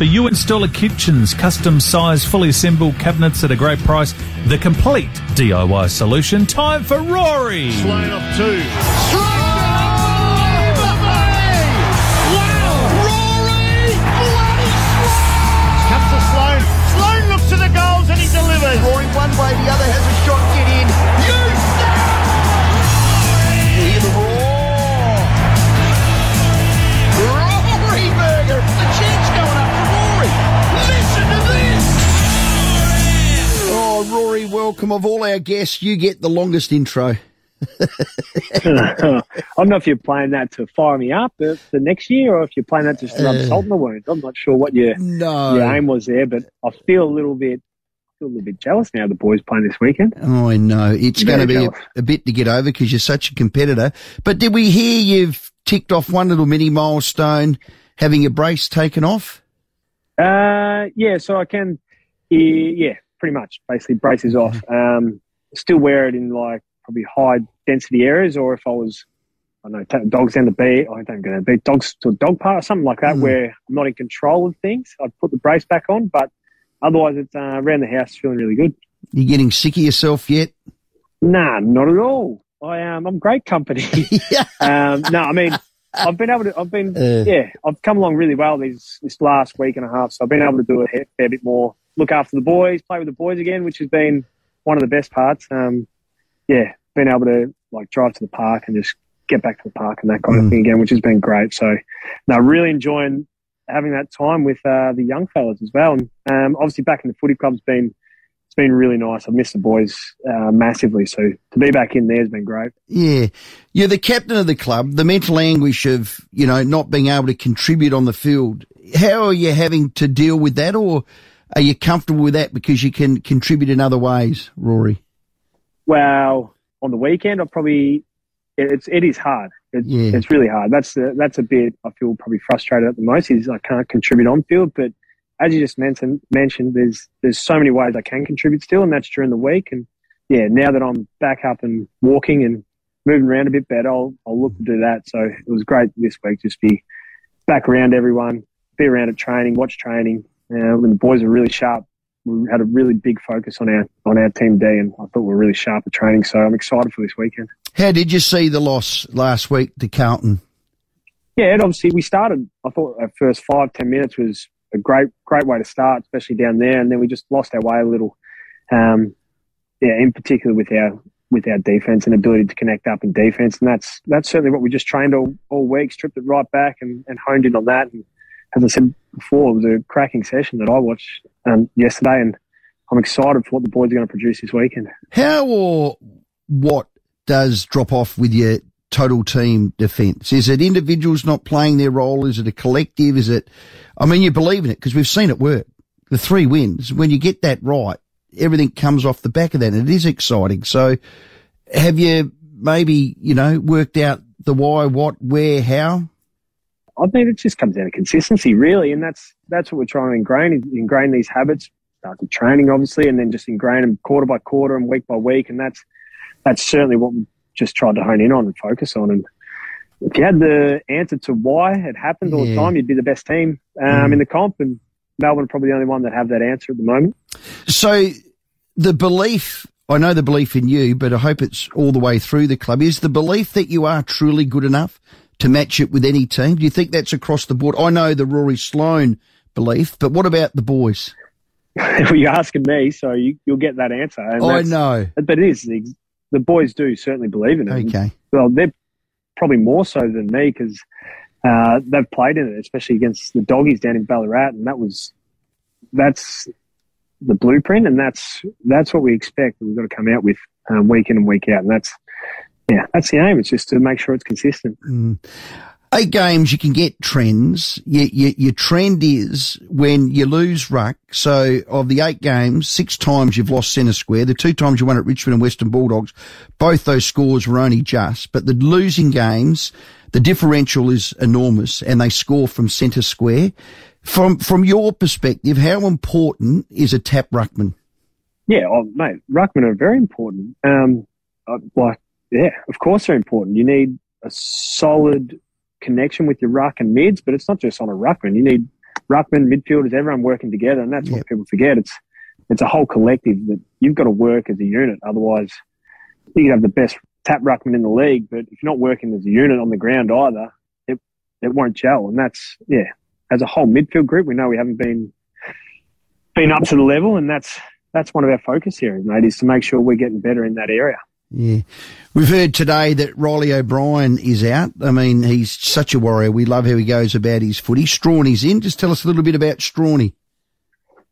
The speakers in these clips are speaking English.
For you installer kitchens, custom size, fully assembled cabinets at a great price, the complete DIY solution. Time for Rory. Sloane off two. Sloane! Rory one way, the other has a shot, get in. You start! Hear the roar. Rory Burger, the chance going up for Rory. Listen to this. Oh, Rory, welcome. Of all our guests, you get the longest intro. I don't know if you're playing that to fire me up for next year or if you're playing that to rub salt in the wound. I'm not sure what your aim was there, but I feel a little bit jealous now the boys playing this weekend. Oh, I know. It's going to be a bit to get over because you're such a competitor. But did we hear you've ticked off one little mini milestone, having your brace taken off? So I can, pretty much. Basically, braces off. Still wear it in, probably high-density areas, or if I was, dogs down the beach, I don't go down the beach, dogs to a dog park or something like that where I'm not in control of things, I'd put the brace back on, but otherwise, it's around the house feeling really good. You getting sick of yourself yet? Nah, not at all. I'm great company. I've come along really well this last week and a half, so I've been able to do a fair bit more, look after the boys, play with the boys again, which has been one of the best parts. Been able to drive to the park and just get back to the park and that kind of thing again, which has been great. So, no, really enjoying having that time with the young fellas as well. And obviously back in the footy club's been really nice. I've missed the boys massively. So to be back in there has been great. Yeah. You're the captain of the club. The mental anguish of, not being able to contribute on the field, how are you having to deal with that, or are you comfortable with that because you can contribute in other ways, Rory? Well, on the weekend, it is hard. It's really hard. That's a bit I feel probably frustrated at the most is I can't contribute on field. But as you just mentioned, there's so many ways I can contribute still, and that's during the week. And yeah, now that I'm back up and walking and moving around a bit better, I'll look to do that. So it was great this week just be back around everyone, be around at training, watch training. And the boys are really sharp. We had a really big focus on our team day, and I thought we were really sharp at training. So I'm excited for this weekend. How did you see the loss last week to Carlton? Yeah, and obviously we started. I thought our first 5-10 minutes was a great way to start, especially down there. And then we just lost our way a little. In particular with our defense and ability to connect up in defense, and that's certainly what we just trained all week. Stripped it right back and honed in on that. And as I said before, it was a cracking session that I watched yesterday, and I'm excited for what the boys are going to produce this weekend. How or what does drop off with your total team defence? Is it individuals not playing their role? Is it a collective? Is it? I mean, you believe in it because we've seen it work. The 3 wins, when you get that right, everything comes off the back of that, and it is exciting. So have you maybe, worked out the why, what, where, how? I think it just comes down to consistency, really, and that's what we're trying to ingrain these habits. Start with training, obviously, and then just ingrain them quarter by quarter and week by week, and that's certainly what we just tried to hone in on and focus on. And if you had the answer to why it happens all the time, you'd be the best team in the comp, and Melbourne are probably the only one that have that answer at the moment. So the belief, I know the belief in you, but I hope it's all the way through the club, is the belief that you are truly good enough to match it with any team? Do you think that's across the board? I know the Rory Sloane belief, but what about the boys? Well, you're asking me, so you'll get that answer. And I know. But it is. The boys do certainly believe in it. Okay. And, well, they're probably more so than me because they've played in it, especially against the Doggies down in Ballarat, and that's the blueprint, and that's what we expect that we've got to come out with week in and week out, and that's the aim. It's just to make sure it's consistent. 8 games, you can get trends. Your trend is when you lose ruck. So of the 8 games, 6 times you've lost centre square. The 2 times you won at Richmond and Western Bulldogs, both those scores were only just. But the losing games, the differential is enormous, and they score from centre square. From your perspective, how important is a tap ruckman? Yeah, ruckman are very important. Yeah, of course they're important. You need a solid connection with your ruck and mids, but it's not just on a ruckman. You need ruckman, midfielders, everyone working together, and that's what people forget. It's a whole collective that you've got to work as a unit. Otherwise, you can have the best tap ruckman in the league, but if you're not working as a unit on the ground either, it won't gel. And that's, as a whole midfield group, we know we haven't been up to the level, and that's one of our focus here, mate, is to make sure we're getting better in that area. Yeah. We've heard today that Riley O'Brien is out. I mean, he's such a warrior. We love how he goes about his footy. Strawny's in. Just tell us a little bit about Strawny.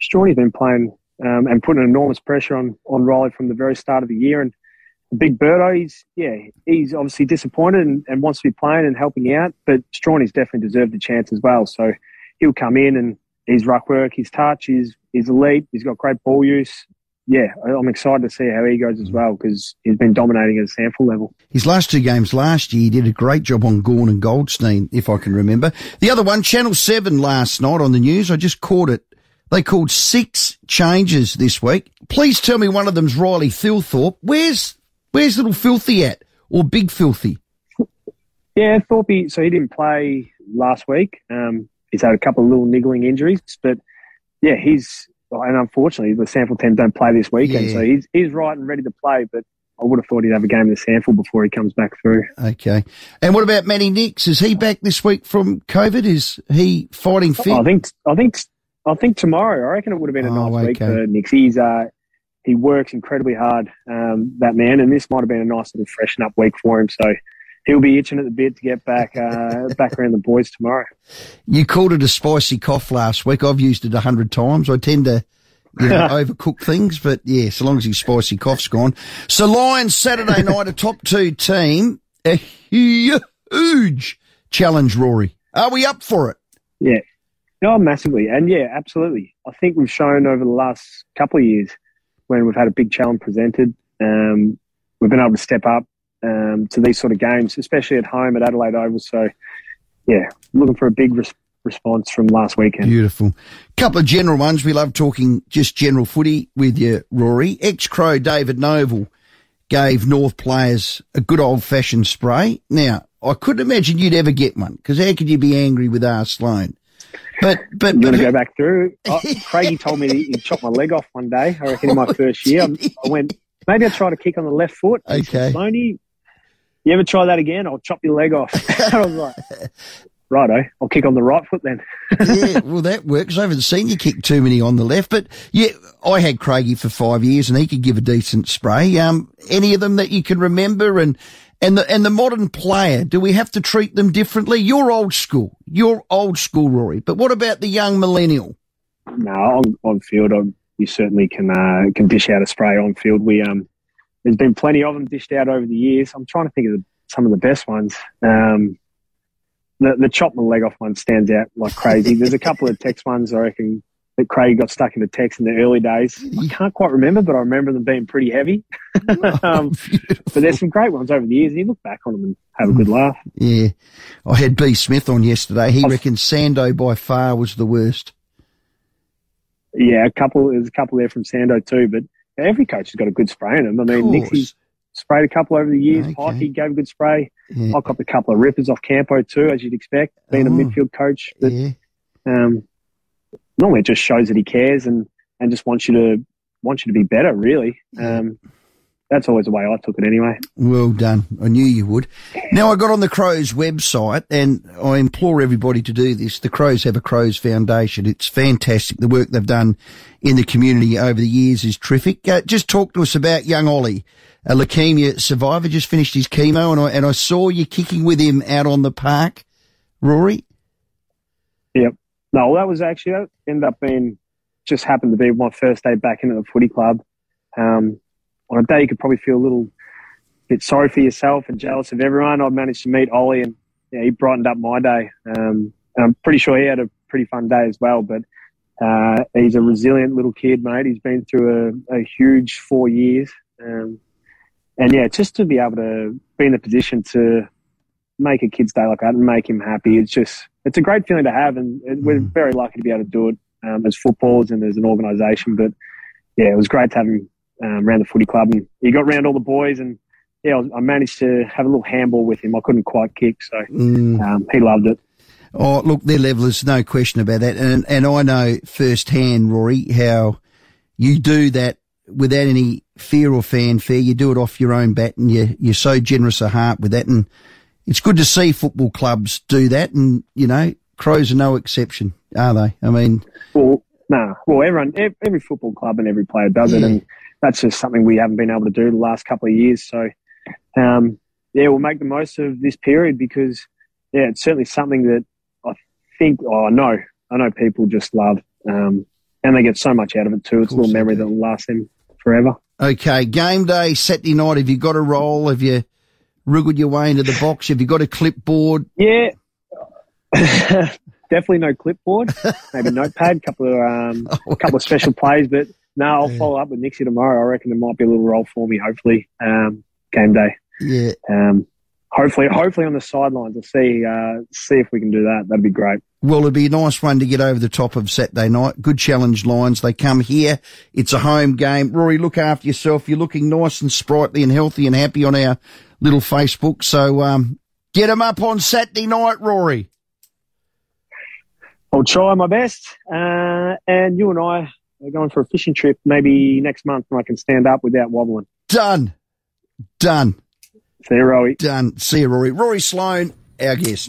Strawny's been playing and putting enormous pressure on Riley from the very start of the year. And Big Birdo, he's obviously disappointed and wants to be playing and helping out, but Strawny's definitely deserved the chance as well. So he'll come in and his ruck work, his touch, he's elite. He's got great ball use. Yeah, I'm excited to see how he goes as well, because he's been dominating at a sample level. His last two games last year, he did a great job on Gorn and Goldstein, if I can remember. The other one, Channel 7 last night on the news, I just caught it. They called 6 changes this week. Please tell me one of them's Riley Philthorpe. Where's little Filthy at, or Big Filthy? Yeah, Thorpey, so he didn't play last week. He's had a couple of little niggling injuries, but yeah, and unfortunately the sample team don't play this weekend, so he's right and ready to play, but I would have thought he'd have a game in the sample before he comes back through. Okay. And what about Manny Nix? Is he back this week from COVID? Is he fighting fit? I think tomorrow. I reckon it would have been a nice week for Nix. He works incredibly hard, that man, and this might have been a nice little freshen up week for him. So he'll be itching at the bit to get back around the boys tomorrow. You called it a spicy cough last week. I've used it 100 times. I tend to overcook things, but yeah, so long as his spicy cough's gone. So Lions Saturday night, a top 2 team, a huge challenge, Rory. Are we up for it? Yeah. Oh, massively. And yeah, absolutely. I think we've shown over the last couple of years when we've had a big challenge presented, we've been able to step up to these sort of games, especially at home at Adelaide Oval. So, yeah, looking for a big response from last weekend. Beautiful. Couple of general ones. We love talking just general footy with you, Rory. Ex-Crow David Noble gave North players a good old-fashioned spray. Now, I couldn't imagine you'd ever get one, because how could you be angry with R. Sloane? But I'm going to go back through. Craigie told me he chopped my leg off one day, I reckon, in my first year. I went, maybe I'll try to kick on the left foot. Okay. Sloane, you ever try that again? I'll chop your leg off. I was like, righto, I'll kick on the right foot then. Yeah, well, that works. I haven't seen you kick too many on the left. But, yeah, I had Craigie for 5 years and he could give a decent spray. Any of them that you can remember? And the modern player, do we have to treat them differently? You're old school, Rory. But what about the young millennial? No, on field, you certainly can dish out a spray on field. There's been plenty of them dished out over the years. I'm trying to think of some of the best ones. The chop my leg off one stands out like crazy. There's a couple of text ones, I reckon, that Craig got stuck in the text in the early days. I can't quite remember, but I remember them being pretty heavy. But there's some great ones over the years. You look back on them and have a good laugh. Yeah. I had B Smith on yesterday. He reckoned Sando by far was the worst. Yeah, there's a couple there from Sando too, but every coach has got a good spray in them. I mean, Nixie sprayed a couple over the years. Pikey gave a good spray. Yeah. I copped a couple of rippers off Campo too, as you'd expect, being a midfield coach. But, normally it just shows that he cares and just wants you to be better, really. That's always the way I took it anyway. Well done. I knew you would. Now, I got on the Crows website, and I implore everybody to do this. The Crows have a Crows Foundation. It's fantastic. The work they've done in the community over the years is terrific. Just talk to us about young Ollie, a leukaemia survivor, just finished his chemo, and I saw you kicking with him out on the park, Rory. Yep. No, that ended up being, just happened to be my first day back into the footy club. On a day you could probably feel a little bit sorry for yourself and jealous of everyone, I managed to meet Ollie, and he brightened up my day. And I'm pretty sure he had a pretty fun day as well. But he's a resilient little kid, mate. He's been through a huge 4 years. Just to be able to be in a position to make a kid's day like that and make him happy, it's a great feeling to have, and we're very lucky to be able to do it as footballers and as an organisation. But, yeah, it was great to have him around the footy club, and he got around all the boys, and I managed to have a little handball with him. I couldn't quite kick, so he loved it. Oh, look, their level, there's no question about that. And I know firsthand, Rory, how you do that without any fear or fanfare. You do it off your own bat, and you're so generous of heart with that. And it's good to see football clubs do that. And, you know, Crows are no exception, are they? I mean... Well, everyone, every football club and every player does it. And that's just something we haven't been able to do the last couple of years. So, we'll make the most of this period because, it's certainly something that I know people just love. And they get so much out of it too. It's a little memory that will last them forever. Okay, game day, Saturday night, have you got a roll? Have you wriggled your way into the box? Have you got a clipboard? Yeah. Definitely no clipboard, maybe a notepad, a couple of special plays. But no, I'll follow up with Nixie tomorrow. I reckon there might be a little roll for me, hopefully, game day. Yeah. Hopefully on the sidelines. We'll see if we can do that. That'd be great. Well, it'd be a nice one to get over the top of Saturday night. Good challenge, Lions. They come here. It's a home game. Rory, look after yourself. You're looking nice and sprightly and healthy and happy on our little Facebook. So get them up on Saturday night, Rory. I'll try my best. And you and I are going for a fishing trip maybe next month when I can stand up without wobbling. Done. See you, Rory. Rory Sloane, our guest.